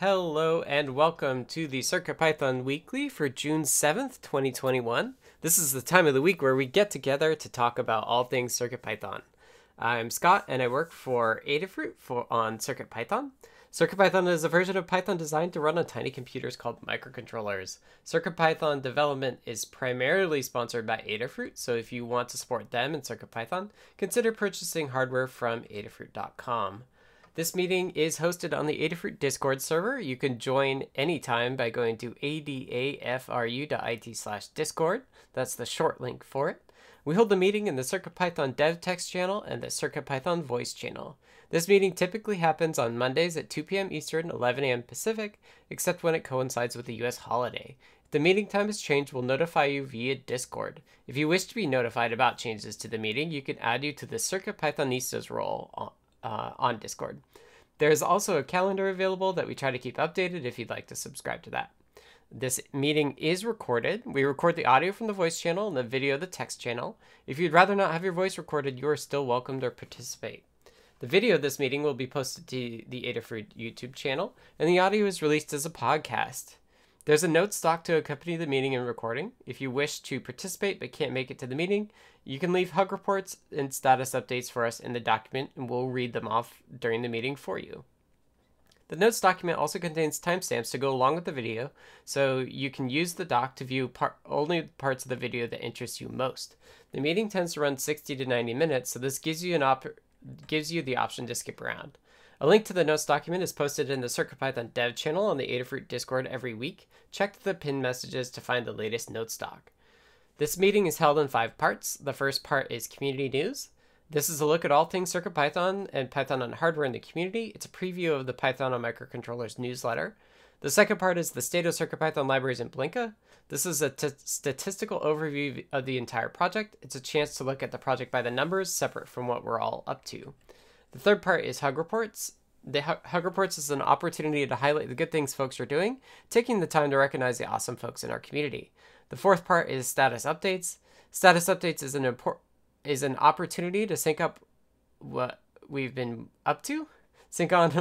Hello and welcome to the CircuitPython Weekly for June 7th, 2021. This is the time of the week where we get together to talk about all things CircuitPython. I'm Scott and I work for Adafruit on CircuitPython. CircuitPython is a version of Python designed to run on tiny computers called microcontrollers. CircuitPython development is primarily sponsored by Adafruit, so if you want to support them and CircuitPython, consider purchasing hardware from adafruit.com. This meeting is hosted on the Adafruit Discord server. You can join anytime by going to adafru.it/discord. That's the short link for it. We hold the meeting in the CircuitPython Dev Text channel and the CircuitPython Voice channel. This meeting typically happens on Mondays at 2 p.m. Eastern, 11 a.m. Pacific, except when it coincides with a U.S. holiday. If the meeting time is changed, we'll notify you via Discord. If you wish to be notified about changes to the meeting, you can add you to the CircuitPythonistas role on Discord. There's also a calendar available that we try to keep updated if you'd like to subscribe to that. This meeting is recorded. We record the audio from the voice channel and the video the text channel. If you'd rather not have your voice recorded, you are still welcome to participate. The video of this meeting will be posted to the Adafruit YouTube channel, and the audio is released as a podcast. There's a notes doc to accompany the meeting and recording. If you wish to participate but can't make it to the meeting, you can leave hug reports and status updates for us in the document, and we'll read them off during the meeting for you. The notes document also contains timestamps to go along with the video, so you can use the doc to view only parts of the video that interest you most. The meeting tends to run 60 to 90 minutes, so this gives you the option to skip around. A link to the notes document is posted in the CircuitPython Dev channel on the Adafruit Discord every week. Check the pinned messages to find the latest notes doc. This meeting is held in 5 parts. The first part is community news. This is a look at all things CircuitPython and Python on hardware in the community. It's a preview of the Python on Microcontrollers newsletter. The second part is the state of CircuitPython libraries in Blinka. This is a statistical overview of the entire project. It's a chance to look at the project by the numbers, separate from what we're all up to. The third part is Hug Reports. The Hug Reports is an opportunity to highlight the good things folks are doing, taking the time to recognize the awesome folks in our community. The fourth part is Status Updates. Status Updates is an important opportunity to sync up what we've been up to, sync up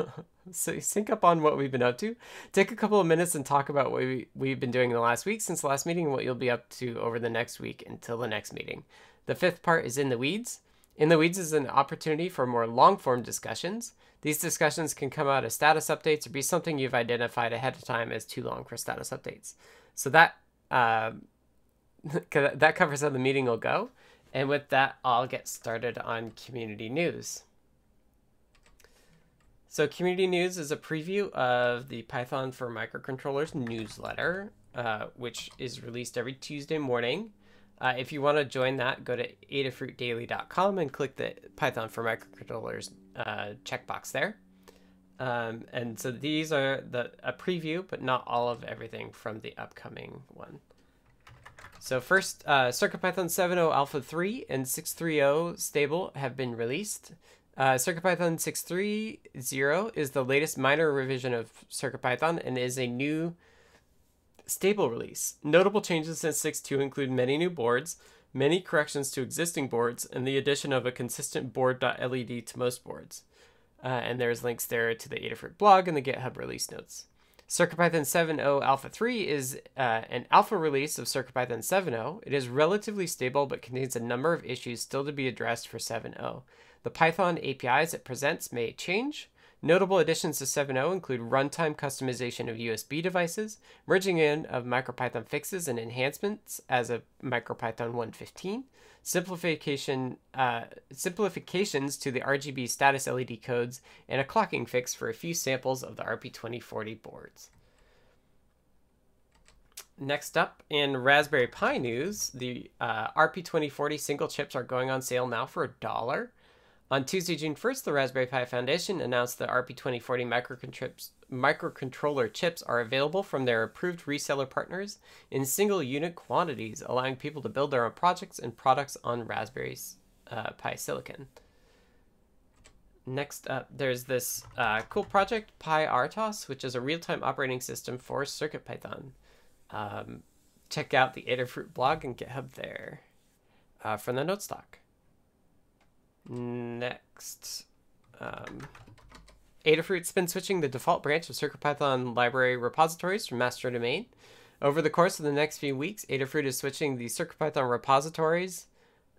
on what we've been up to. Take a couple of minutes and talk about what we've been doing in the last week since the last meeting and what you'll be up to over the next week until the next meeting. The fifth part is In the Weeds. In the Weeds is an opportunity for more long-form discussions. These discussions can come out as status updates or be something you've identified ahead of time as too long for status updates. So that covers how the meeting will go. And with that, I'll get started on community news. So community news is a preview of the Python for Microcontrollers newsletter, which is released every Tuesday morning. If you want to join that, go to adafruitdaily.com and click the Python for Microcontrollers checkbox there. And so these are a preview, but not all of everything from the upcoming one. So first, CircuitPython 7.0 Alpha 3 and 6.3.0 stable have been released. CircuitPython 6.3.0 is the latest minor revision of CircuitPython and is a new stable release. Notable changes since 6.2 include many new boards, many corrections to existing boards, and the addition of a consistent board.led to most boards. And there's links there to the Adafruit blog and the GitHub release notes. CircuitPython 7.0 Alpha 3 is an alpha release of CircuitPython 7.0. It is relatively stable, but contains a number of issues still to be addressed for 7.0. The Python APIs it presents may change. Notable additions to 7.0 include runtime customization of USB devices, merging in of MicroPython fixes and enhancements as of MicroPython 1.15, simplifications to the RGB status LED codes, and a clocking fix for a few samples of the RP2040 boards. Next up, in Raspberry Pi news, the RP2040 single chips are going on sale now for $1. On Tuesday, June 1st, the Raspberry Pi Foundation announced the RP2040 microcontroller chips are available from their approved reseller partners in single unit quantities, allowing people to build their own projects and products on Raspberry Pi silicon. Next up, there's this cool project, PiRTOS, which is a real-time operating system for CircuitPython. Check out the Adafruit blog and GitHub there from the notes doc. Next, Adafruit's been switching the default branch of CircuitPython library repositories from master domain. Over the course of the next few weeks, Adafruit is switching the CircuitPython repositories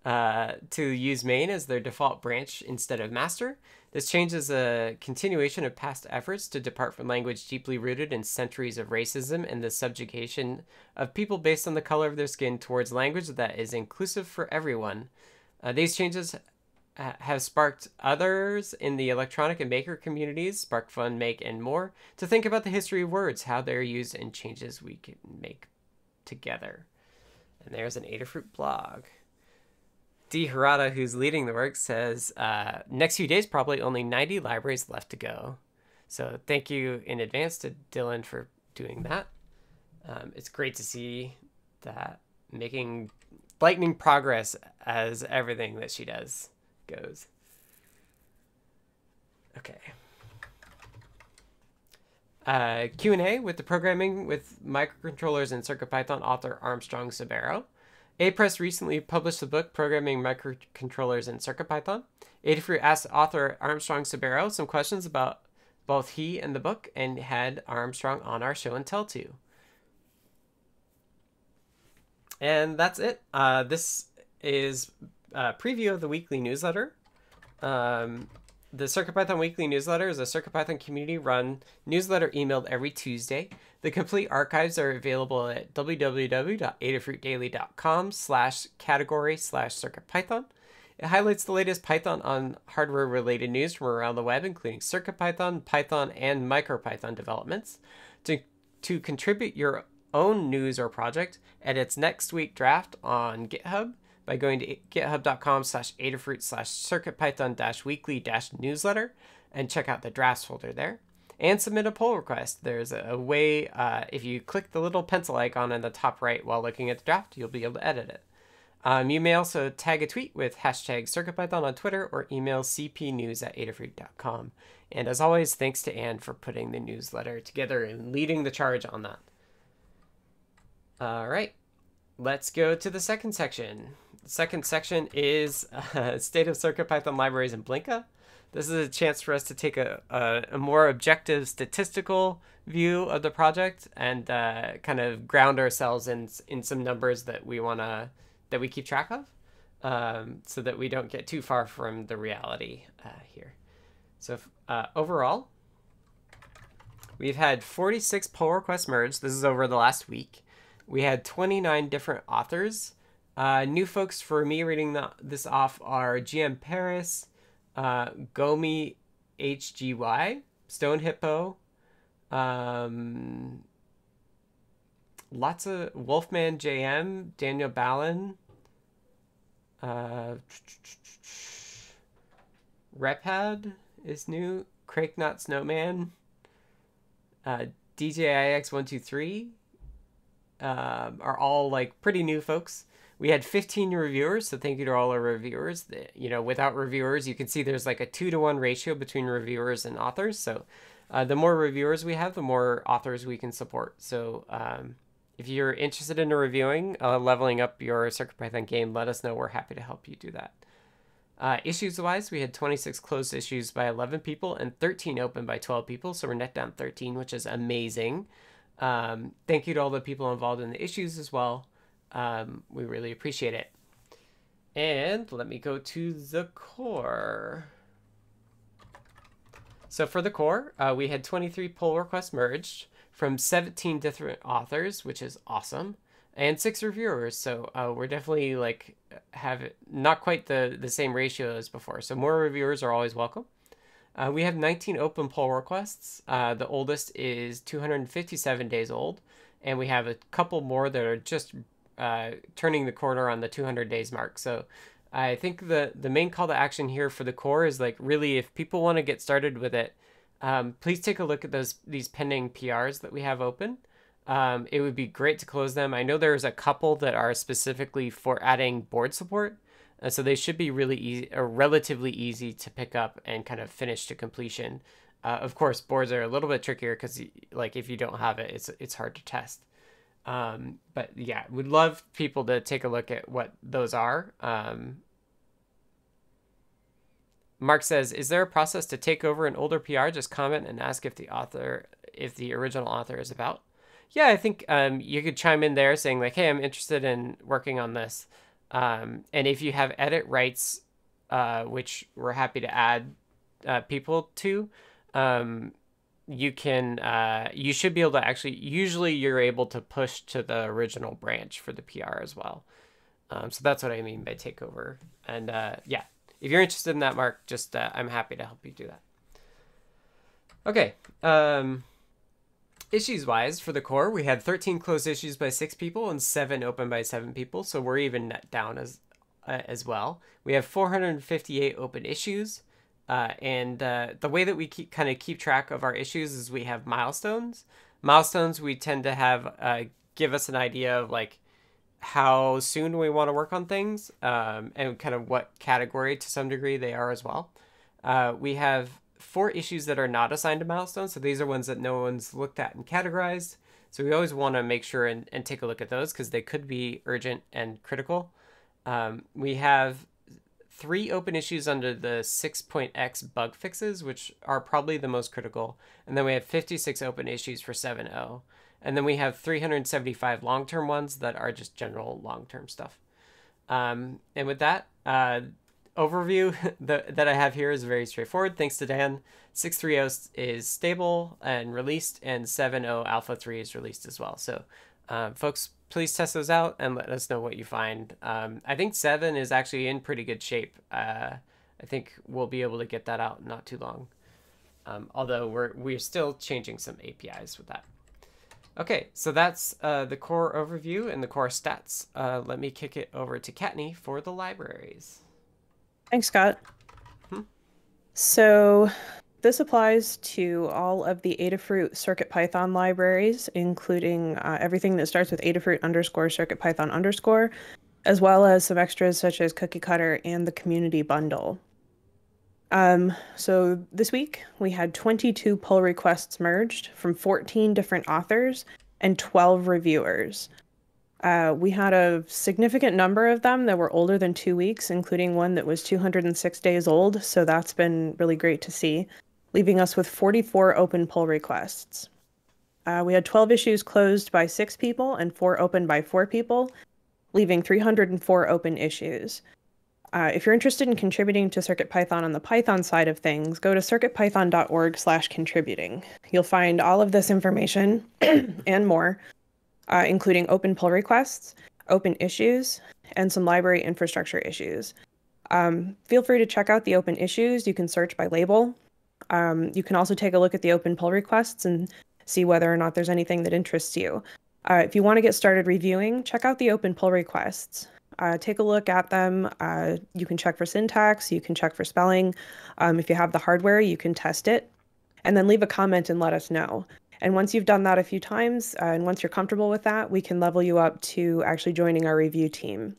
to use main as their default branch instead of master. This change is a continuation of past efforts to depart from language deeply rooted in centuries of racism and the subjugation of people based on the color of their skin towards language that is inclusive for everyone. These changes have sparked others in the electronic and maker communities, SparkFun, Make, and more, to think about the history of words, how they're used, and changes we can make together. And there's an Adafruit blog. D. Hirata, who's leading the work, says, next few days, probably only 90 libraries left to go. So thank you in advance to Dylan for doing that. It's great to see that making lightning progress as everything that she does goes. Okay. Q&A with the programming with microcontrollers and CircuitPython author Armstrong Sabero. Apress recently published the book Programming Microcontrollers in CircuitPython. Adafruit asked author Armstrong Sabero some questions about both he and the book, and had Armstrong on our show and tell too. And that's it. This is a preview of the weekly newsletter. The CircuitPython weekly newsletter is a CircuitPython community-run newsletter emailed every Tuesday. The complete archives are available at www.adafruitdaily.com/category/CircuitPython. It highlights the latest Python on hardware-related news from around the web, including CircuitPython, Python, and MicroPython developments. To contribute your own news or project, edits next week's draft on GitHub by going to github.com/adafruit/circuitpython-weekly-newsletter and check out the drafts folder there. And submit a pull request. There's a way, if you click the little pencil icon in the top right while looking at the draft, you'll be able to edit it. You may also tag a tweet with #CircuitPython on Twitter or email cpnews@adafruit.com. And as always, thanks to Anne for putting the newsletter together and leading the charge on that. All right. Let's go to the second section. The second section is State of CircuitPython Libraries in Blinka. This is a chance for us to take a more objective statistical view of the project and kind of ground ourselves in some numbers that we wanna, that we keep track of, so that we don't get too far from the reality here. So overall, we've had 46 pull requests merged. This is over the last week. We had 29 different authors. New folks for me reading this off are GM Paris, Gomi HGY, Stone Hippo, lots of Wolfman JM, Daniel Ballin, Repad is new, Crakenot Snowman, DJIX123. Are all like pretty new folks. We had 15 reviewers, so thank you to all our reviewers. You know, without reviewers, you can see there's like a 2-to-1 ratio between reviewers and authors. So the more reviewers we have, the more authors we can support. So if you're interested in reviewing, leveling up your CircuitPython game, let us know. We're happy to help you do that. Issues-wise, we had 26 closed issues by 11 people and 13 open by 12 people. So we're net down 13, which is amazing. Thank you to all the people involved in the issues as well. We really appreciate it. And let me go to the core. So for the core, we had 23 pull requests merged from 17 different authors, which is awesome, and 6 reviewers. So we're definitely like have not quite the same ratio as before. So more reviewers are always welcome. We have 19 open pull requests. The oldest is 257 days old, and we have a couple more that are just turning the corner on the 200 days mark. So I think the main call to action here for the core is like really if people want to get started with it, please take a look at these pending PRs that we have open. It would be great to close them. I know there's a couple that are specifically for adding board support. So they should be really easy, or relatively easy to pick up and kind of finish to completion. Of course, boards are a little bit trickier because, like, if you don't have it, it's hard to test. But yeah, would love people to take a look at what those are. Mark says, is there a process to take over an older PR? Just comment and ask if the author, if the original author is about. Yeah, I think you could chime in there saying like, hey, I'm interested in working on this. And if you have edit rights, which we're happy to add people to, you can, you should be able to actually, usually you're able to push to the original branch for the PR as well. So that's what I mean by takeover. And yeah, if you're interested in that, Mark, just I'm happy to help you do that. Okay. Issues wise for the core, we had 13 closed issues by 6 people and 7 open by 7 people. So we're even net down as well. We have 458 open issues. The way that we kind of keep track of our issues is we have milestones. Milestones we tend to have give us an idea of like how soon we want to work on things and kind of what category to some degree they are as well. We have 4 issues that are not assigned to milestones. So these are ones that no one's looked at and categorized. So we always want to make sure and take a look at those because they could be urgent and critical. We have 3 open issues under the 6.x bug fixes, which are probably the most critical. And then we have 56 open issues for 7.0. And then we have 375 long-term ones that are just general long-term stuff. And with that, overview that I have here is very straightforward. Thanks to Dan. 6.3.0 is stable and released, and 7.0 Alpha 3 is released as well. So folks, please test those out and let us know what you find. I think 7 is actually in pretty good shape. I think we'll be able to get that out not too long. Although we're still changing some APIs with that. Okay, so that's the core overview and the core stats. Let me kick it over to Katni for the libraries. Thanks, Scott. So this applies to all of the Adafruit CircuitPython libraries, including everything that starts with Adafruit _ CircuitPython _, as well as some extras such as Cookie Cutter and the community bundle. So this week we had 22 pull requests merged from 14 different authors and 12 reviewers. We had a significant number of them that were older than 2 weeks, including one that was 206 days old. So that's been really great to see, leaving us with 44 open pull requests. We had 12 issues closed by 6 people and 4 open by 4 people, leaving 304 open issues. If you're interested in contributing to CircuitPython on the Python side of things, go to circuitpython.org/contributing. You'll find all of this information and more, including open pull requests, open issues, and some library infrastructure issues. Feel free to check out the open issues. You can search by label. You can also take a look at the open pull requests and see whether or not there's anything that interests you. If you want to get started reviewing, check out the open pull requests. Take a look at them. You can check for syntax, you can check for spelling. If you have the hardware, you can test it. And then leave a comment and let us know. And once you've done that a few times, and once you're comfortable with that, we can level you up to actually joining our review team.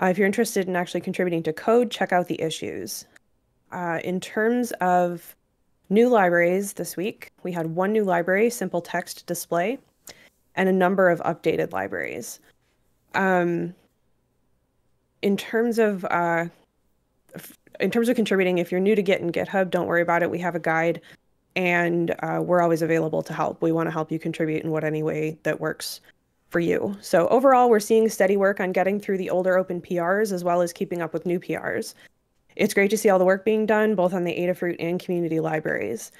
If you're interested in actually contributing to code, check out the issues. In terms of new libraries this week, we had 1 new library, simple text display, and a number of updated libraries. In terms of contributing, if you're new to Git and GitHub, don't worry about it. We have a guide, and we're always available to help. We want to help you contribute in any way that works for you. So overall, we're seeing steady work on getting through the older open PRs as well as keeping up with new PRs. It's great to see all the work being done, both on the Adafruit and community libraries.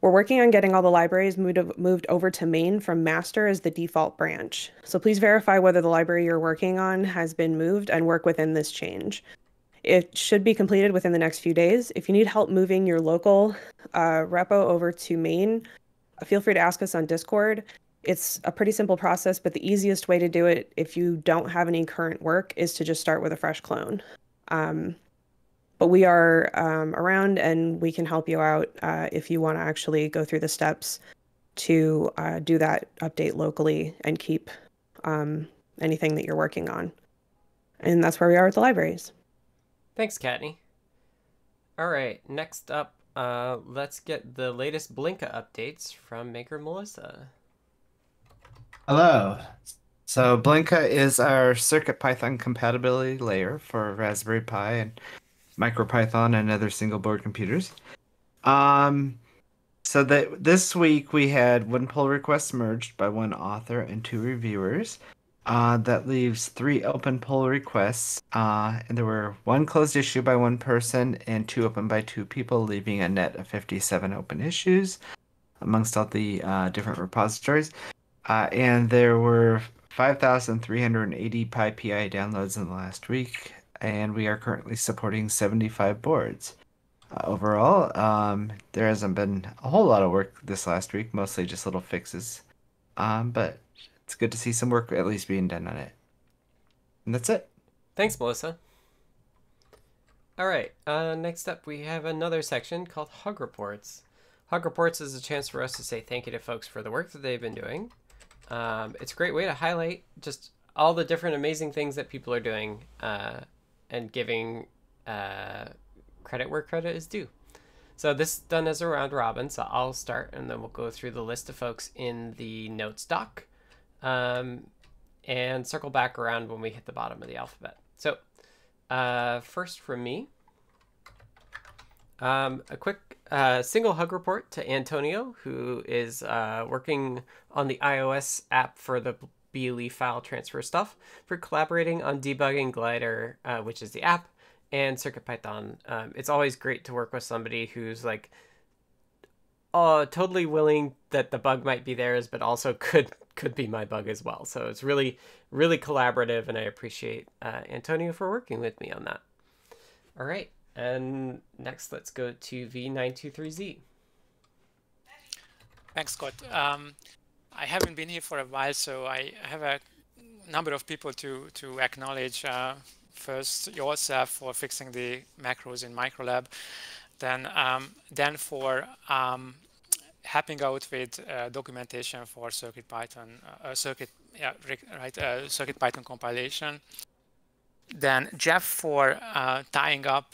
We're working on getting all the libraries moved over to main from master as the default branch. So please verify whether the library you're working on has been moved and work within this change. It should be completed within the next few days. If you need help moving your local repo over to main, feel free to ask us on Discord. It's a pretty simple process, but the easiest way to do it if you don't have any current work is to just start with a fresh clone. But we are around, and we can help you out if you want to actually go through the steps to do that update locally and keep anything that you're working on. And that's where we are with the libraries. Thanks, Katni. All right, next up, let's get the latest Blinka updates from Maker Melissa. Hello. So Blinka is our CircuitPython compatibility layer for Raspberry Pi and MicroPython and other single board computers. So that this week we had one pull request merged by one author and two reviewers. That leaves three open pull requests, and there were one closed issue by one person and two open by two people, leaving a net of 57 open issues amongst all the different repositories. And there were 5,380 PyPI downloads in the last week, and we are currently supporting 75 boards. Overall, there hasn't been a whole lot of work this last week, mostly just little fixes, but it's good to see some work at least being done on it. And that's it. Thanks, Melissa. All right, next up we have another section called Hug Reports. Hug Reports is a chance for us to say thank you to folks for the work that they've been doing. It's a great way to highlight just all the different amazing things that people are doing and giving credit where credit is due. So this is done as a round robin, so I'll start and then we'll go through the list of folks in the notes doc. And circle back around when we hit the bottom of the alphabet. So first from me, a quick single hug report to Antonio, who is working on the iOS app for the BLE file transfer stuff, for collaborating on debugging Glider, which is the app, and CircuitPython. It's always great to work with somebody who's like, oh, totally willing that the bug might be theirs, but also could be my bug as well. So it's really, really collaborative, and I appreciate Antonio for working with me on that. All right, and next let's go to V923Z. Thanks, Scott. I haven't been here for a while, so I have a number of people to acknowledge. First, yourself for fixing the macros in MicroLab, then for helping out with documentation for CircuitPython, CircuitPython compilation. Then Jeff for tying up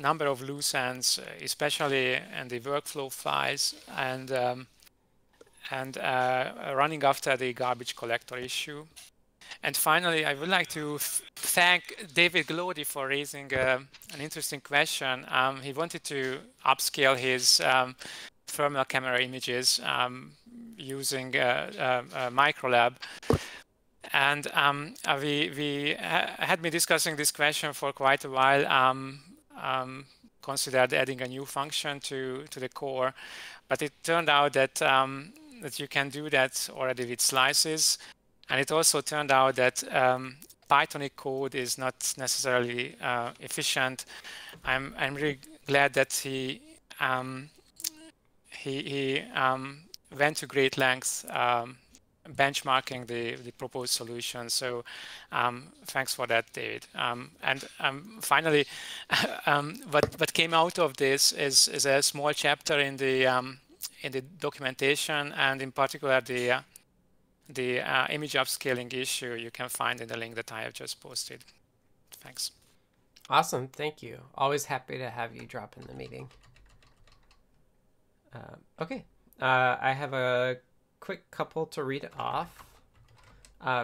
number of loose ends, especially in the workflow files, and running after the garbage collector issue. And finally, I would like to thank David Glody for raising an interesting question. He wanted to upscale his thermal camera images using MicroLab, and we had been discussing this question for quite a while. Considered adding a new function to the core, but it turned out that that you can do that already with slices, and it also turned out that Pythonic code is not necessarily efficient. I'm really glad that he went to great lengths benchmarking the proposed solution. So thanks for that, David. And finally, what came out of this is a small chapter in the documentation, and in particular the image upscaling issue you can find in the link that I have just posted. Thanks. Awesome, thank you. Always happy to have you drop in the meeting. Okay, I have a quick couple to read off.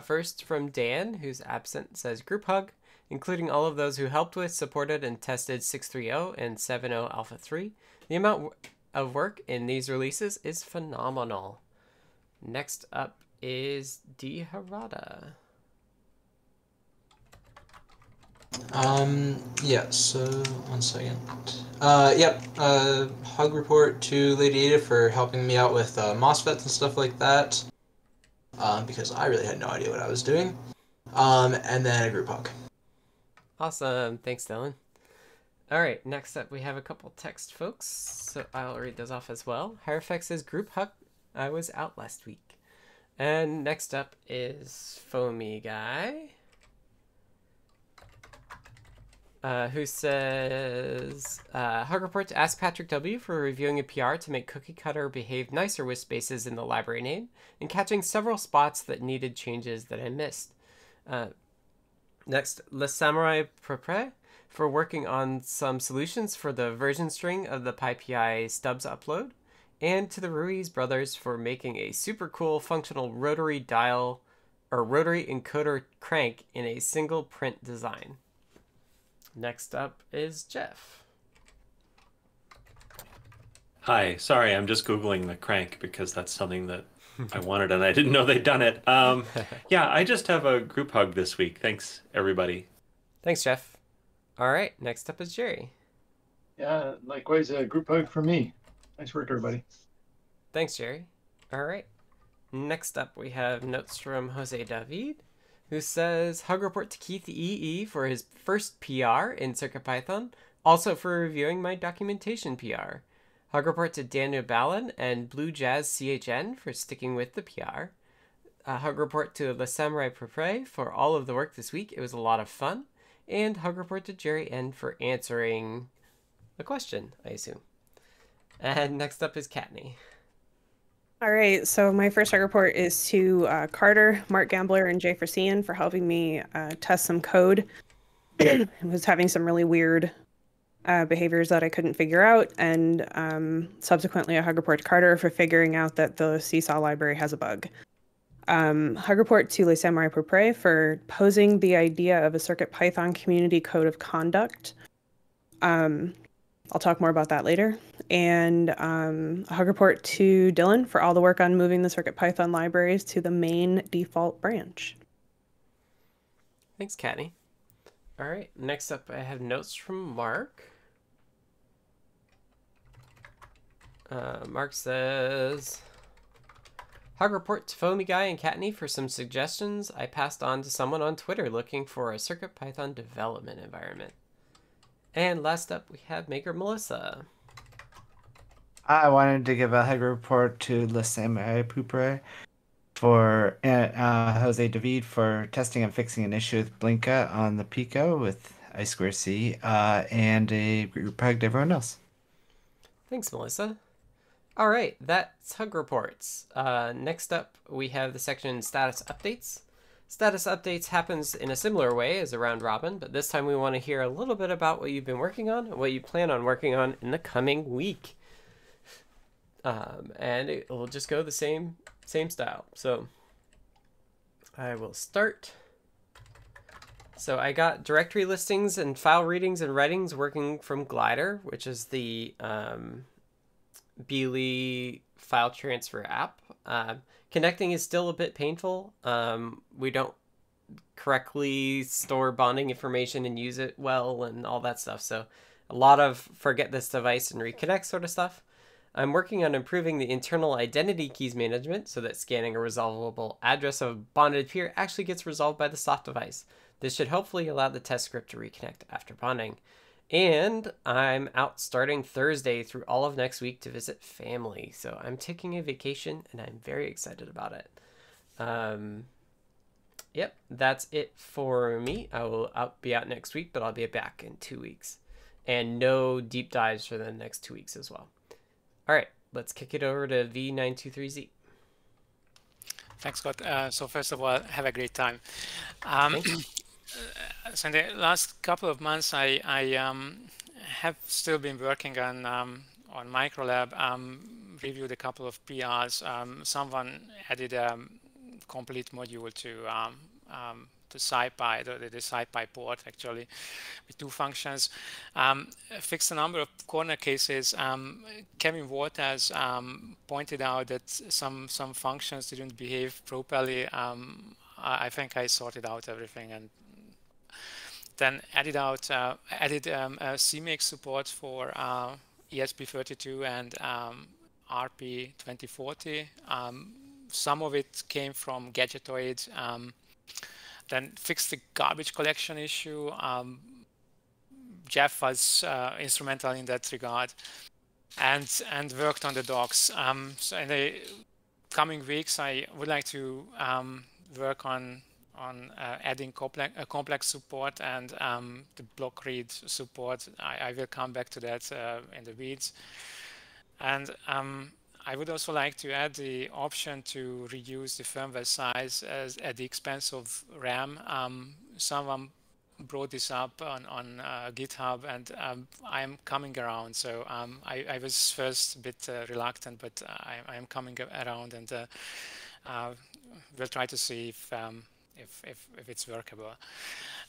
First from Dan, who's absent, says group hug, including all of those who helped with, supported, and tested 6.30 and 7.0 Alpha 3. The amount of work in these releases is phenomenal. Next up is D. Harada. Yeah, so one second. Yep, hug report to Lady Ada for helping me out with MOSFETs and stuff like that, because I really had no idea what I was doing. And then a group hug. Awesome, thanks Dylan. All right, next up we have a couple text folks, so I'll read those off as well. Hirefex says group hug, I was out last week. And next up is Foamy Guy, who says, hug report to Ask Patrick W for reviewing a PR to make Cookie Cutter behave nicer with spaces in the library name and catching several spots that needed changes that I missed. Next, Le Samurai Prepre for working on some solutions for the version string of the PyPI stubs upload, and to the Ruiz brothers for making a super cool functional rotary dial or rotary encoder crank in a single print design. Next up is Jeff. Hi, sorry, I'm just Googling the crank because that's something that I wanted and I didn't know they'd done it. Yeah, I just have a group hug this week. Thanks, everybody. Thanks, Jeff. All right, next up is Jerry. Yeah, likewise, a group hug from me. Nice work, everybody. Thanks, Jerry. All right, next up we have notes from Jose David, who says, hug report to Keith EE for his first PR in CircuitPython, also for reviewing my documentation PR. Hug report to Daniel Ballin and Blue Jazz CHN for sticking with the PR. A hug report to Le Samurai Prepre for all of the work this week. It was a lot of fun. And hug report to Jerry N for answering a question, I assume. And next up is Katney. All right, so my first hug report is to Carter, Mark Gambler, and Jay Forcian for helping me test some code. I was having some really weird behaviors that I couldn't figure out, and subsequently a hug report to Carter for figuring out that the Seesaw library has a bug. Hug report to Le Samurai Prepre for posing the idea of a CircuitPython community code of conduct. I'll talk more about that later. And a hug report to Dylan for all the work on moving the CircuitPython libraries to the main default branch. Thanks, Katney. All right, next up I have notes from Mark. Mark says, hug report to Foamy Guy and Katney for some suggestions I passed on to someone on Twitter looking for a CircuitPython development environment. And last up, we have Maker Melissa. I wanted to give a hug report to Le Samurai Prepre for Jose David for testing and fixing an issue with Blinka on the Pico with I2C, and a group hug to everyone else. Thanks, Melissa. All right, that's hug reports. Next up, we have the section status updates. Status updates happens in a similar way as a round robin, but this time we want to hear a little bit about what you've been working on and what you plan on working on in the coming week. And it will just go the same style. So I will start. So I got directory listings and file readings and writings working from Glider, which is the Beely file transfer app. Connecting is still a bit painful. We don't correctly store bonding information and use it well and all that stuff. So a lot of forget this device and reconnect sort of stuff. I'm working on improving the internal identity keys management so that scanning a resolvable address of a bonded peer actually gets resolved by the soft device. This should hopefully allow the test script to reconnect after bonding. And I'm out starting Thursday through all of next week to visit family. So I'm taking a vacation and I'm very excited about it. Yep, that's it for me. I will be out next week, but I'll be back in 2 weeks. And no deep dives for the next 2 weeks as well. All right, let's kick it over to V923Z. Thanks, Scott. So first of all, have a great time. So in the last couple of months, I have still been working on MicroLab, reviewed a couple of PRs. Someone added a complete module to SciPy, the SciPy port, actually, with two functions. Fixed a number of corner cases. Kevin Waters pointed out that some functions didn't behave properly. I think I sorted out everything and then added CMake support for ESP32 and RP2040. Some of it came from Gadgetoid. Then fixed the garbage collection issue. Jeff was instrumental in that regard, and worked on the docs. So in the coming weeks, I would like to work on adding complex support and the block read support. I will come back to that in the weeds. And I would also like to add the option to reduce the firmware size at the expense of RAM. Someone brought this up on GitHub, and I'm coming around. So I was first a bit reluctant, but I am coming around, and we'll try to see if it's workable.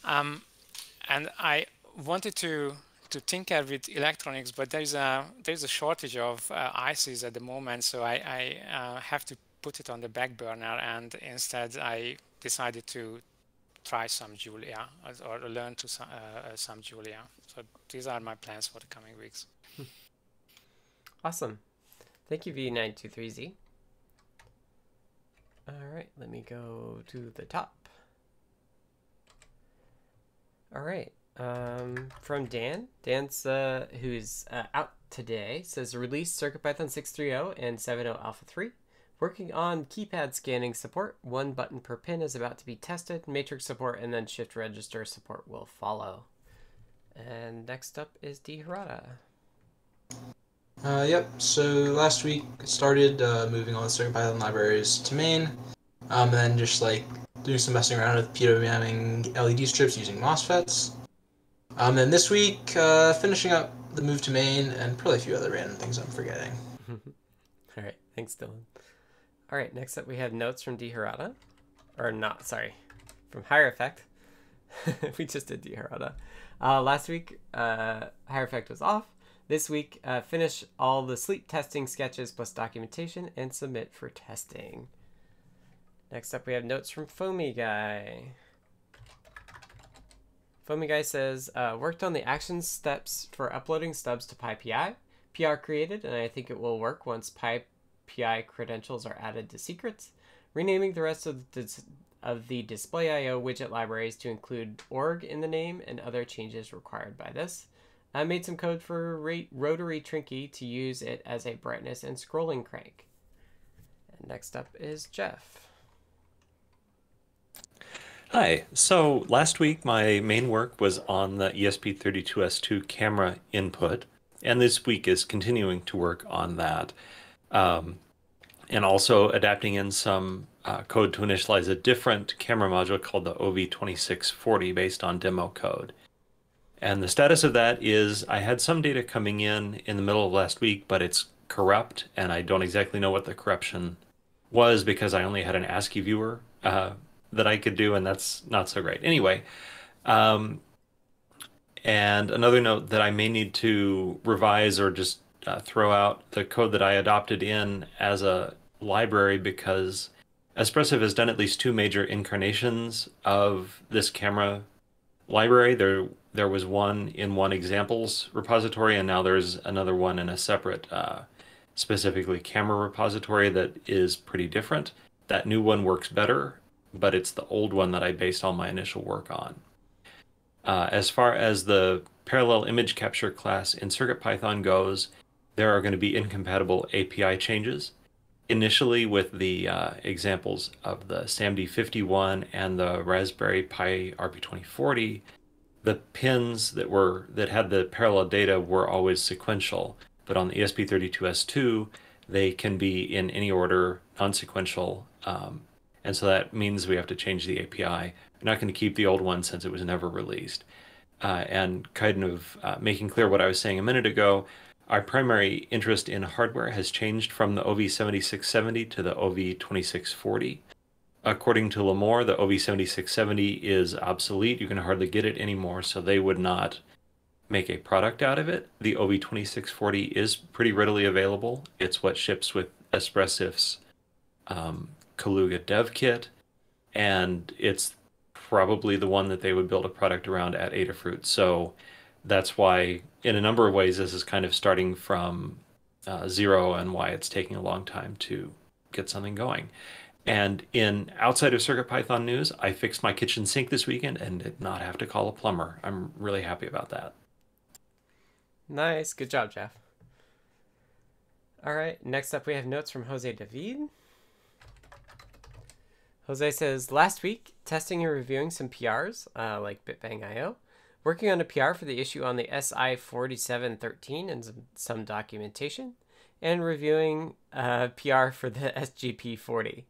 And I wanted to tinker with electronics, but there is a shortage of ICs at the moment, so I have to put it on the back burner, and instead I decided to try some Julia or learn to some Julia. So these are my plans for the coming weeks. Awesome. Thank you, V923Z. All right, let me go to the top. All right. From Dan. Dan's who's out today, says release CircuitPython 6.3.0 and 7.0 Alpha 3. Working on keypad scanning support. One button per pin is about to be tested. Matrix support and then shift register support will follow. And next up is D Hirata. Yep. So last week started moving on CircuitPython libraries to main, and then just like doing some messing around with PWMing LED strips using MOSFETs. And this week, finishing up the move to main and probably a few other random things I'm forgetting. All right. Thanks, Dylan. All right, next up we have notes from D Hirata, or not, sorry, from Higher Effect. We just did D Hirata. Last week, Higher Effect was off. This week, finish all the sleep testing sketches plus documentation and submit for testing. Next up we have notes from Foamy Guy. Foamy Guy says, worked on the action steps for uploading stubs to PyPI. PR created, and I think it will work once PyPI credentials are added to secrets. Renaming the rest of the display IO widget libraries to include org in the name and other changes required by this. I made some code for Rotary Trinkey to use it as a brightness and scrolling crank. And next up is Jeff. Hi. So last week my main work was on the ESP32S2 camera input, and this week is continuing to work on that. And also adapting in some code to initialize a different camera module called the OV2640 based on demo code. And the status of that is I had some data coming in the middle of last week, but it's corrupt, and I don't exactly know what the corruption was because I only had an ASCII viewer that I could do, and that's not so great. Anyway, and another note that I may need to revise or just throw out the code that I adopted in as a library, because Espressive has done at least two major incarnations of this camera library. There was one in one examples repository, and now there's another one in a separate specifically camera repository that is pretty different. That new one works better, but it's the old one that I based all my initial work on. As far as the parallel image capture class in CircuitPython goes, there are going to be incompatible API changes, initially with the examples of the SAMD51 and the Raspberry Pi RP2040. The pins that had the parallel data were always sequential, but on the ESP32S2, they can be in any order, non-sequential, and so that means we have to change the API. We're not going to keep the old one since it was never released. And kind of making clear what I was saying a minute ago, our primary interest in hardware has changed from the OV7670 to the OV2640. According to Lamore, the OV7670 is obsolete. You can hardly get it anymore, so they would not make a product out of it. The OV2640 is pretty readily available. It's what ships with Espressif's Kaluga dev kit, and it's probably the one that they would build a product around at Adafruit. So that's why, in a number of ways, this is kind of starting from zero, and why it's taking a long time to get something going. And in outside of CircuitPython news, I fixed my kitchen sink this weekend and did not have to call a plumber. I'm really happy about that. Nice. Good job, Jeff. All right. Next up, we have notes from Jose David. Jose says, last week, testing and reviewing some PRs, like Bitbang IO. Working on a PR for the issue on the SI4713 and some documentation, and reviewing a PR for the SGP40.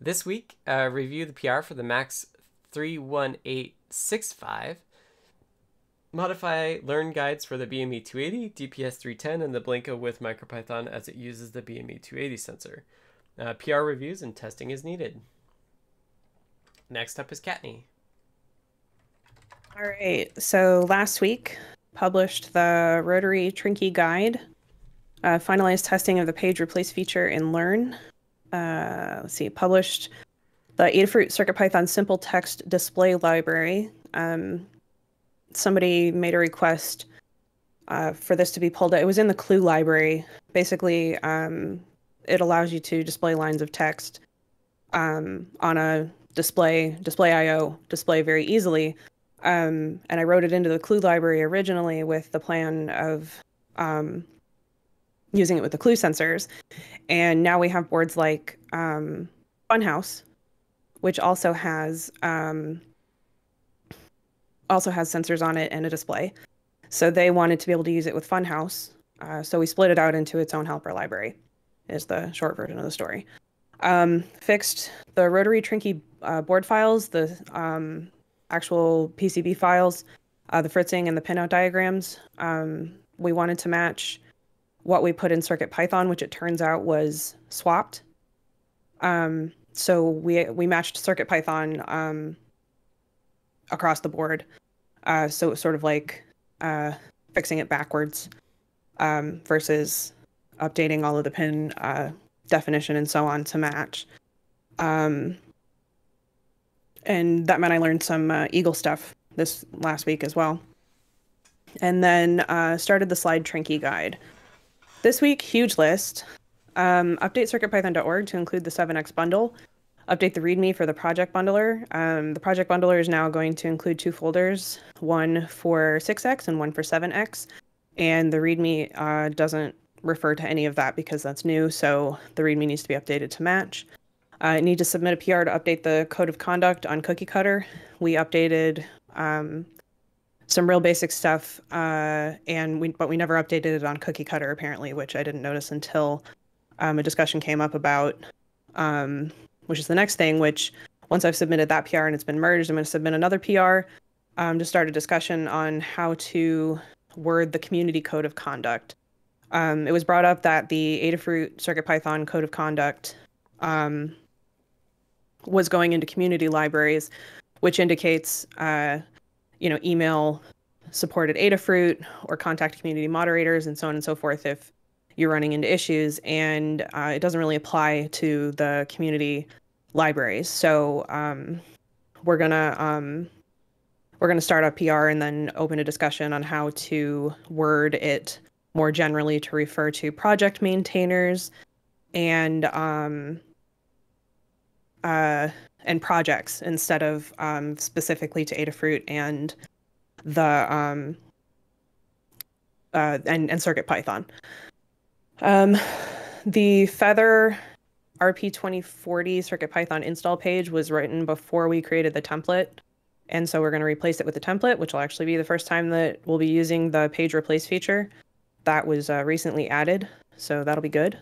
This week, review the PR for the Max 31865, modify learn guides for the BME280, DPS310, and the Blinka with MicroPython as it uses the BME280 sensor. PR reviews and testing is needed. Next up is Katni. All right, so last week published the Rotary Trinkey guide, finalized testing of the page replace feature in Learn. Let's see, published the Adafruit CircuitPython simple text display library. Somebody made a request for this to be pulled out. It was in the clue library. Basically, it allows you to display lines of text on a display IO display very easily. And I wrote it into the clue library originally with the plan of using it with the clue sensors. And now we have boards like Funhouse, which also has sensors on it and a display. So they wanted to be able to use it with Funhouse. So we split it out into its own helper library, is the short version of the story. Fixed the Rotary Trinkey board files, the actual PCB files, the fritzing and the pinout diagrams. We wanted to match what we put in CircuitPython, which it turns out was swapped. So we matched CircuitPython across the board. So it was sort of like fixing it backwards versus updating all of the pin definition and so on to match. And that meant I learned some Eagle stuff this last week as well. And then started the Slide Trinky guide. This week, huge list. Update circuitpython.org to include the 7x bundle. Update the README for the project bundler. The project bundler is now going to include two folders, one for 6x and one for 7x. And the README doesn't refer to any of that because that's new, so the README needs to be updated to match. I need to submit a PR to update the code of conduct on Cookie Cutter. We updated some real basic stuff, but we never updated it on Cookie Cutter apparently, which I didn't notice until a discussion came up about, which is the next thing, which once I've submitted that PR and it's been merged, I'm going to submit another PR to start a discussion on how to word the community code of conduct. It was brought up that the Adafruit CircuitPython code of conduct was going into community libraries, which indicates, email supported Adafruit or contact community moderators and so on and so forth if you're running into issues. And it doesn't really apply to the community libraries. So we're gonna start a PR and then open a discussion on how to word it more generally to refer to project maintainers and projects instead of specifically to Adafruit and the and CircuitPython. The Feather RP2040 CircuitPython install page was written before we created the template, and so we're going to replace it with the template, which will actually be the first time that we'll be using the page replace feature that was recently added. So that'll be good.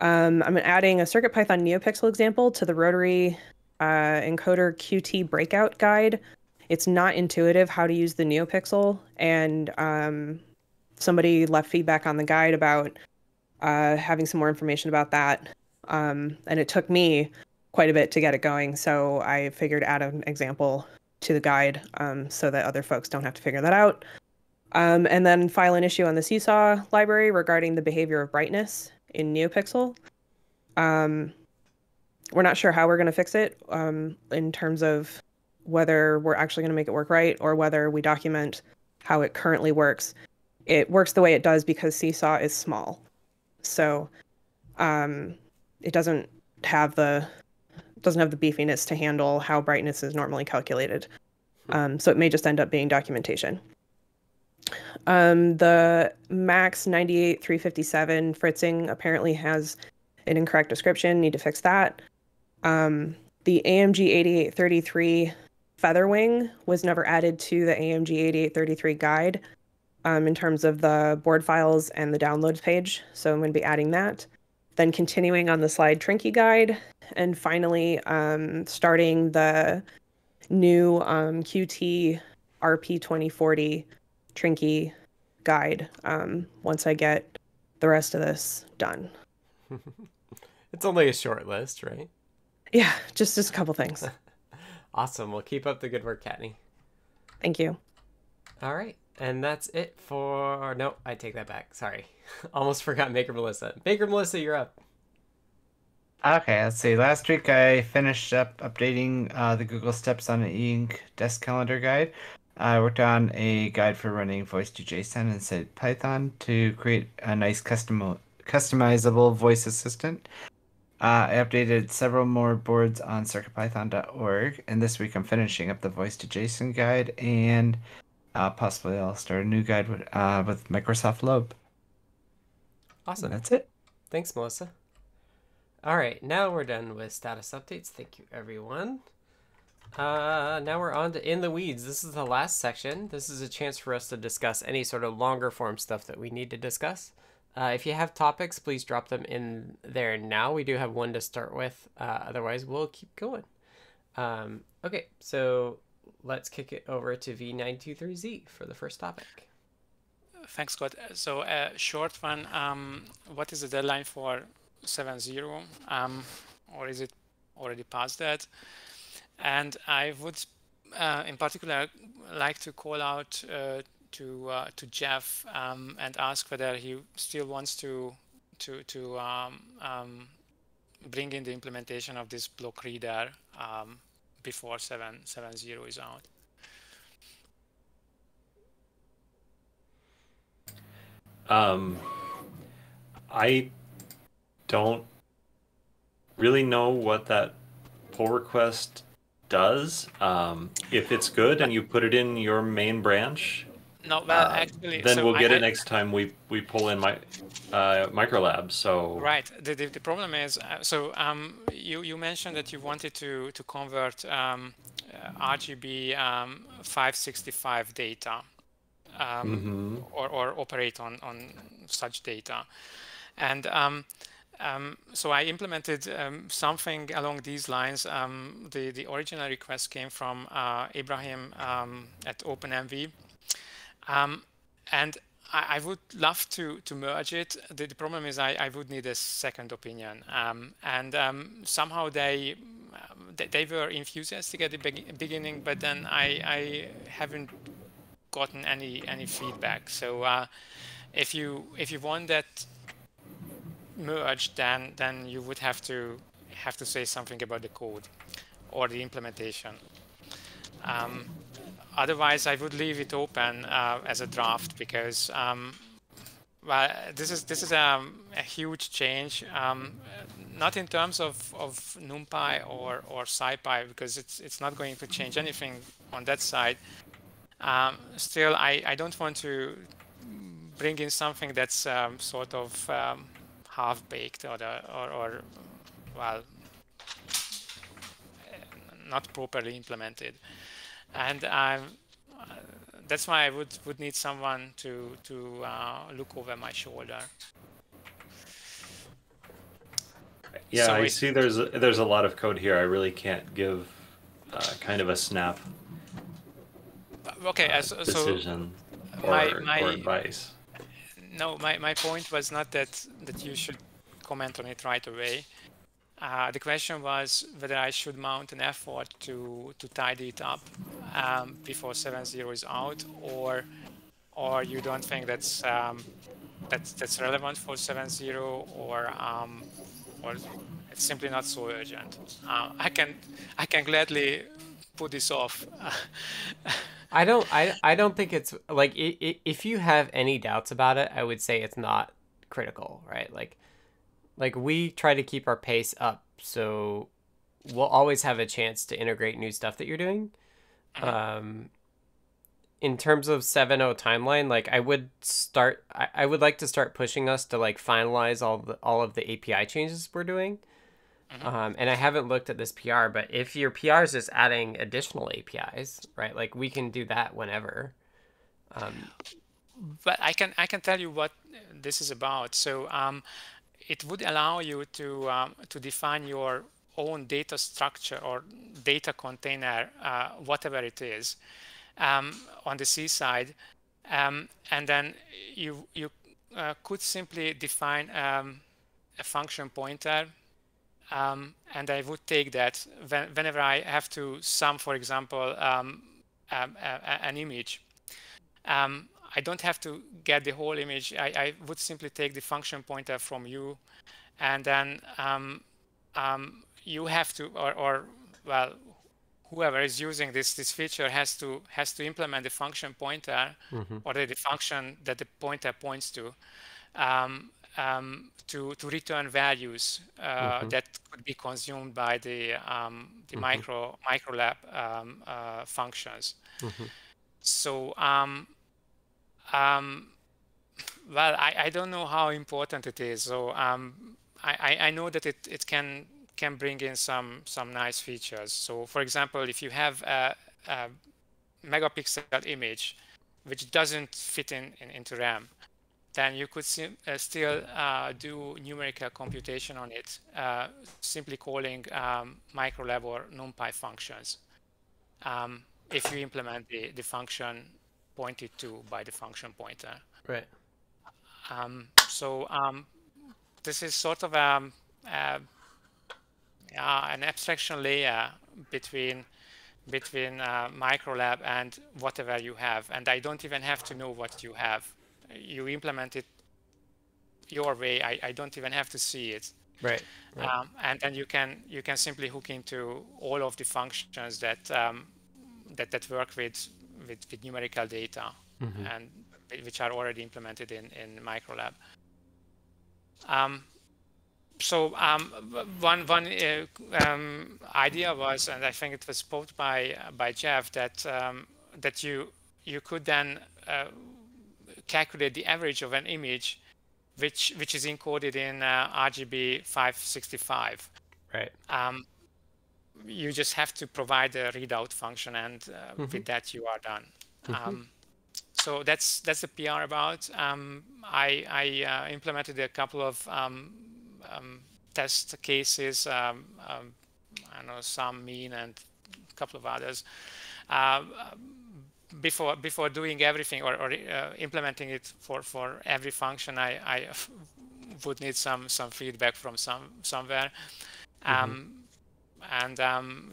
I'm adding a CircuitPython NeoPixel example to the Rotary Encoder QT breakout guide. It's not intuitive how to use the NeoPixel, and somebody left feedback on the guide about having some more information about that. And it took me quite a bit to get it going, so I figured add an example to the guide so that other folks don't have to figure that out. And then file an issue on the Seesaw library regarding the behavior of brightness in NeoPixel. We're not sure how we're going to fix it in terms of whether we're actually going to make it work right or whether we document how it currently works. It works the way it does because Seesaw is small. So it doesn't have the beefiness to handle how brightness is normally calculated. So it may just end up being documentation. The Max 98357 fritzing apparently has an incorrect description. Need to fix that. The AMG 8833 Featherwing was never added to the AMG 8833 guide in terms of the board files and the downloads page. So I'm going to be adding that. Then continuing on the Slide Trinky guide. And finally, starting the new QT RP2040 Trinky guide once I get the rest of this done. It's only a short list, right? Yeah, just a couple things. Awesome. Well, keep up the good work, Katney. Thank you. All right. And that's it for... No, I take that back. Sorry. Almost forgot Maker Melissa. Maker Melissa, you're up. Okay, let's see. Last week I finished up updating the Google Steps on an e-ink desk calendar guide. I worked on a guide for running voice to JSON inside Python to create a nice customizable voice assistant. I updated several more boards on CircuitPython.org, and this week I'm finishing up the voice to JSON guide, and possibly I'll start a new guide with Microsoft Loeb. Awesome. And that's it. Thanks, Melissa. All right, now we're done with status updates. Thank you, everyone. Now we're on to In the Weeds. This is the last section. This is a chance for us to discuss any sort of longer form stuff that we need to discuss. If you have topics, please drop them in there now. We do have one to start with. Otherwise, we'll keep going. Okay, so let's kick it over to V923Z for the first topic. Thanks, Scott. So short one. What is the deadline for 7.0, or is it already past that? And I would, in particular, like to call out to Jeff and ask whether he still wants to bring in the implementation of this block reader before 7.0 is out. I don't really know what that pull request does. If it's good and you put it in your main branch, no, well, actually, then so we'll get it next time we pull in my MicroLab. So right, the problem is so you mentioned that you wanted to convert RGB 565 data or operate on such data, and so I implemented something along these lines. The original request came from Ibrahim at OpenMV, and I would love to merge it. The problem is I would need a second opinion, and somehow they were enthusiastic at the beginning, but then I haven't gotten any feedback. So if you want that merged, then you would have to say something about the code or the implementation. Otherwise, I would leave it open as a draft, because well, this is a huge change, not in terms of NumPy or SciPy, because it's not going to change anything on that side. Still, I don't want to bring in something that's sort of half-baked or well, not properly implemented, and that's why I would need someone to look over my shoulder. Yeah, so I see there's a lot of code here. I really can't give kind of a snap. Okay, decision so or advice. No, my point was not that you should comment on it right away. The question was whether I should mount an effort to tidy it up before 7.0 is out, or you don't think that's relevant for 7.0, or it's simply not so urgent. I can gladly put this off. I don't think it's like if you have any doubts about it, I would say it's not critical, right? Like we try to keep our pace up, so we'll always have a chance to integrate new stuff that you're doing. In terms of 7.0 timeline, like I would like to start pushing us to like finalize all of the API changes we're doing. And I haven't looked at this PR, but if your PR is just adding additional APIs, right? Like we can do that whenever. But I can tell you what this is about. So it would allow you to define your own data structure or data container, whatever it is, on the C side, and then you could simply define a function pointer. And I would take that whenever I have to sum, for example, an image. I don't have to get the whole image. I would simply take the function pointer from you, and then you have to, or well, whoever is using this feature has to implement the function pointer, mm-hmm. or the function that the pointer points to return values mm-hmm. that could be consumed by the mm-hmm. MicroLab functions. Mm-hmm. So well, I don't know how important it is. So I know that it can bring in some nice features. So for example, if you have a megapixel image which doesn't fit into RAM, then you could still do numerical computation on it, simply calling MicroLab or NumPy functions, if you implement the function pointed to by the function pointer. Right. So this is sort of an abstraction layer between MicroLab and whatever you have, and I don't even have to know what you have. You implement it your way. I don't even have to see it. Right. Right. And then you can simply hook into all of the functions that work with numerical data, mm-hmm. and which are already implemented in MicroLab. So one idea was, and I think it was posed by Jeff, that you could then calculate the average of an image, which is encoded in RGB 565. Right. You just have to provide a readout function, and mm-hmm. with that you are done. Mm-hmm. So that's the PR about. I implemented a couple of test cases. I know some mean and a couple of others. Before doing everything or implementing it for every function, I would need some feedback from somewhere. Mm-hmm. And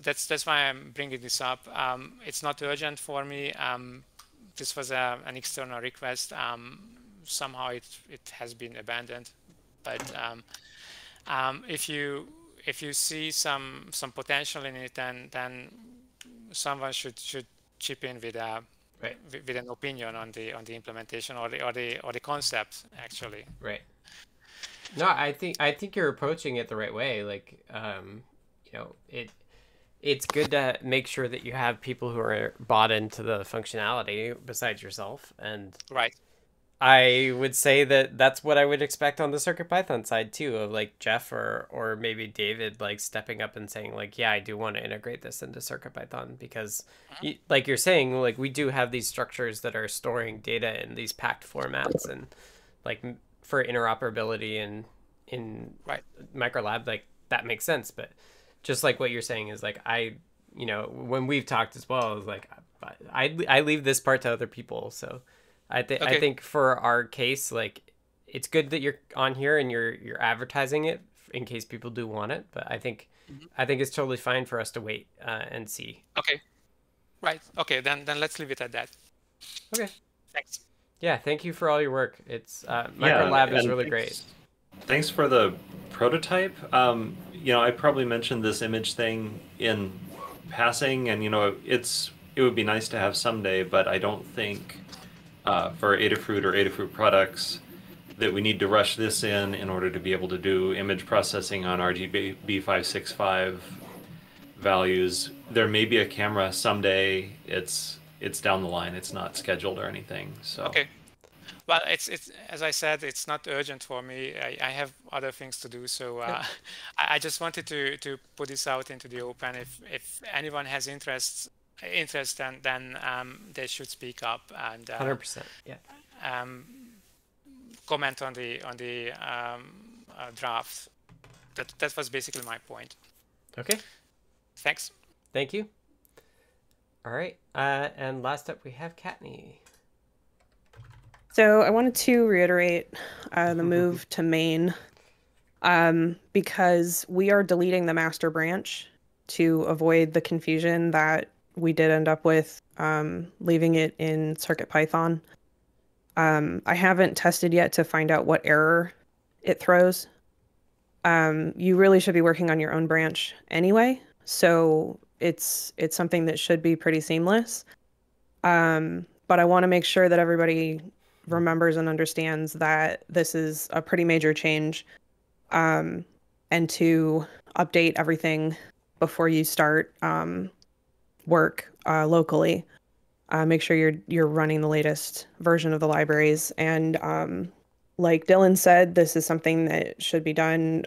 that's why I'm bringing this up. It's not urgent for me. This was an external request. Somehow it has been abandoned. But if you see some potential in it, then someone should chip in with right. with an opinion on the implementation or the concept, actually. Right. No, I think you're approaching it the right way. Like, you know, it's good to make sure that you have people who are bought into the functionality besides yourself. And right. I would say that that's what I would expect on the CircuitPython side too, of like Jeff or maybe David, like stepping up and saying like, yeah, I do want to integrate this into CircuitPython, because like you're saying, like we do have these structures that are storing data in these packed formats, and like for interoperability in right. MicroLab, like that makes sense. But just like what you're saying is like, you know, when we've talked as well, is like, I leave this part to other people. So okay. I think for our case, like, it's good that you're on here and you're advertising it in case people do want it. But I think it's totally fine for us to wait and see. Okay, right. Okay, then let's leave it at that. Okay. Thanks. Yeah, thank you for all your work. It's MicroLab is really great. Thanks for the prototype. You know, I probably mentioned this image thing in passing, and you know, it would be nice to have someday, but I don't think. For Adafruit or Adafruit products, that we need to rush this in order to be able to do image processing on RGB 565 values. There may be a camera someday. It's down the line. It's not scheduled or anything. So okay. Well, it's as I said, it's not urgent for me. I have other things to do, so I just wanted to put this out into the open. If anyone has interest, and then they should speak up and 100%, yeah, comment on the draft. That was basically my point. Okay, thanks. Thank you. All right, and last up we have Katni. So I wanted to reiterate the move to main, because we are deleting the master branch to avoid the confusion that we did end up with, leaving it in CircuitPython. I haven't tested yet to find out what error it throws. You really should be working on your own branch anyway, so it's something that should be pretty seamless. But I want to make sure that everybody remembers and understands that this is a pretty major change, and to update everything before you start work locally. Make sure you're running the latest version of the libraries. And like Dylan said, this is something that should be done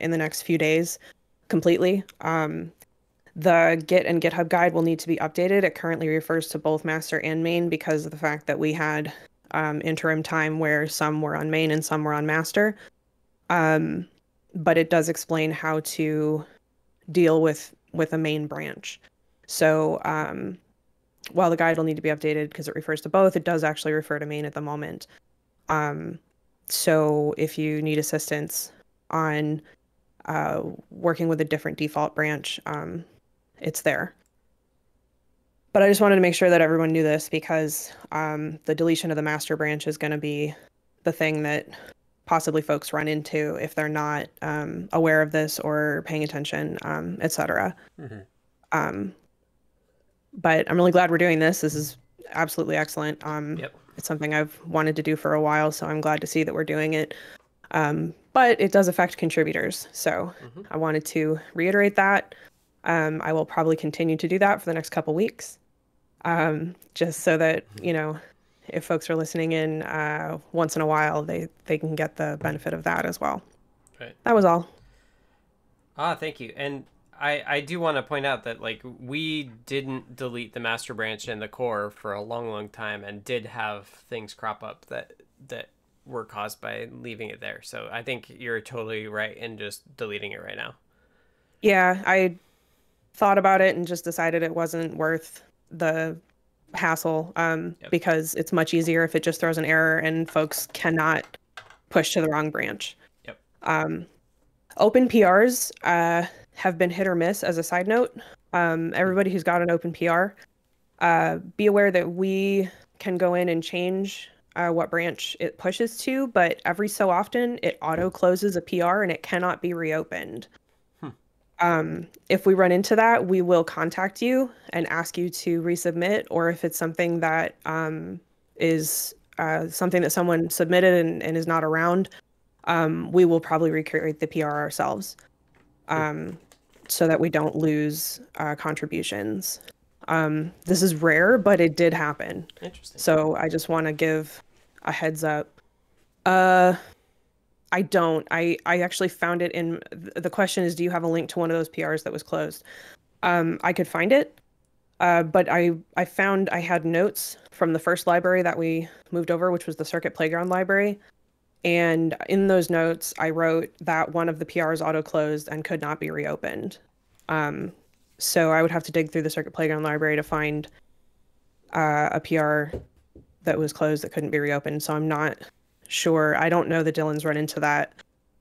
in the next few days completely. The Git and GitHub guide will need to be updated. It currently refers to both master and main because of the fact that we had interim time where some were on main and some were on master. But it does explain how to deal with a main branch. So while the guide will need to be updated because it refers to both, it does actually refer to main at the moment. So if you need assistance on working with a different default branch, it's there. But I just wanted to make sure that everyone knew this because the deletion of the master branch is going to be the thing that possibly folks run into if they're not aware of this or paying attention, etc. Mm-hmm. But I'm really glad we're doing this. This is absolutely excellent. Yep. It's something I've wanted to do for a while, so I'm glad to see that we're doing it. But it does affect contributors, so mm-hmm. I wanted to reiterate that. I will probably continue to do that for the next couple weeks, just so that, you know, if folks are listening in once in a while, they can get the benefit of that as well. Right. That was all. Ah, thank you. And I do want to point out that, like, we didn't delete the master branch and the core for a long, long time and did have things crop up that were caused by leaving it there. So I think you're totally right in just deleting it right now. Yeah, I thought about it and just decided it wasn't worth the hassle, yep. Because it's much easier if it just throws an error and folks cannot push to the wrong branch. Yep. Open PRs have been hit or miss. As a side note, everybody who's got an open PR, be aware that we can go in and change what branch it pushes to, but every so often it auto closes a PR and it cannot be reopened. If we run into that, we will contact you and ask you to resubmit, or if it's something that is something that someone submitted and is not around, we will probably recreate the PR ourselves, so that we don't lose contributions. This is rare, but it did happen. Interesting. So I just want to give a heads up. I don't. I actually found it in... The question is, do you have a link to one of those PRs that was closed? I could find it, but I found I had notes from the first library that we moved over, which was the Circuit Playground library. And in those notes, I wrote that one of the PRs auto-closed and could not be reopened. So I would have to dig through the Circuit Playground library to find a PR that was closed that couldn't be reopened. So I'm not... sure. I don't know that Dylan's run into that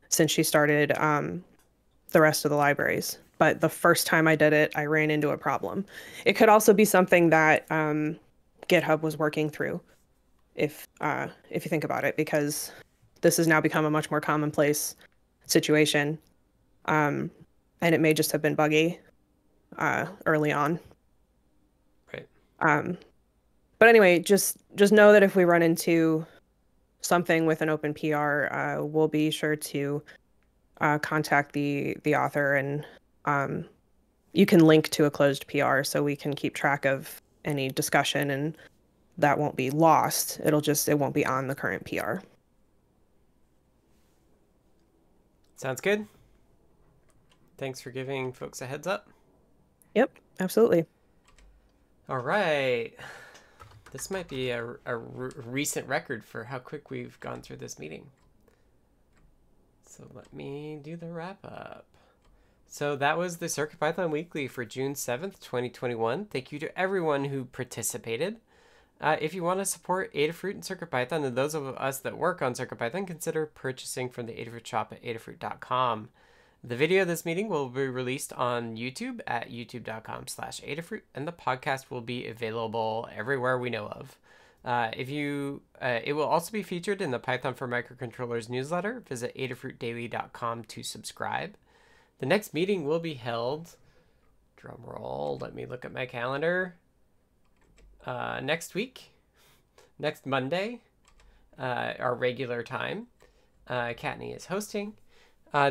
since she started the rest of the libraries, but the first time I did it, I ran into a problem. It could also be something that GitHub was working through, if you think about it, because this has now become a much more commonplace situation, and it may just have been buggy early on. Right. But anyway, just know that if we run into something with an open PR, we'll be sure to contact the author, and you can link to a closed PR so we can keep track of any discussion, and that won't be lost. It won't be on the current PR. Sounds good. Thanks for giving folks a heads up. Yep, absolutely. All right. This might be a recent record for how quick we've gone through this meeting. So let me do the wrap up. So that was the CircuitPython Weekly for June 7th, 2021. Thank you to everyone who participated. If you want to support Adafruit and CircuitPython, and those of us that work on CircuitPython, consider purchasing from the Adafruit shop at adafruit.com. The video of this meeting will be released on YouTube at youtube.com/Adafruit, and the podcast will be available everywhere we know of. It will also be featured in the Python for Microcontrollers newsletter. Visit adafruitdaily.com to subscribe. The next meeting will be held, drum roll, let me look at my calendar, next week, next Monday, our regular time. Katney is hosting.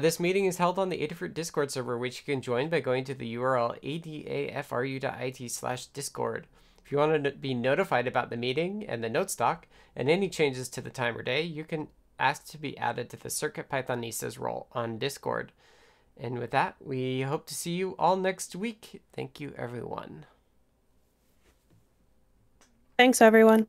This meeting is held on the Adafruit Discord server, which you can join by going to the URL adafru.it/discord. If you want to be notified about the meeting and the notes doc and any changes to the time or day, you can ask to be added to the CircuitPython Nisa's role on Discord. And with that, we hope to see you all next week. Thank you, everyone. Thanks, everyone.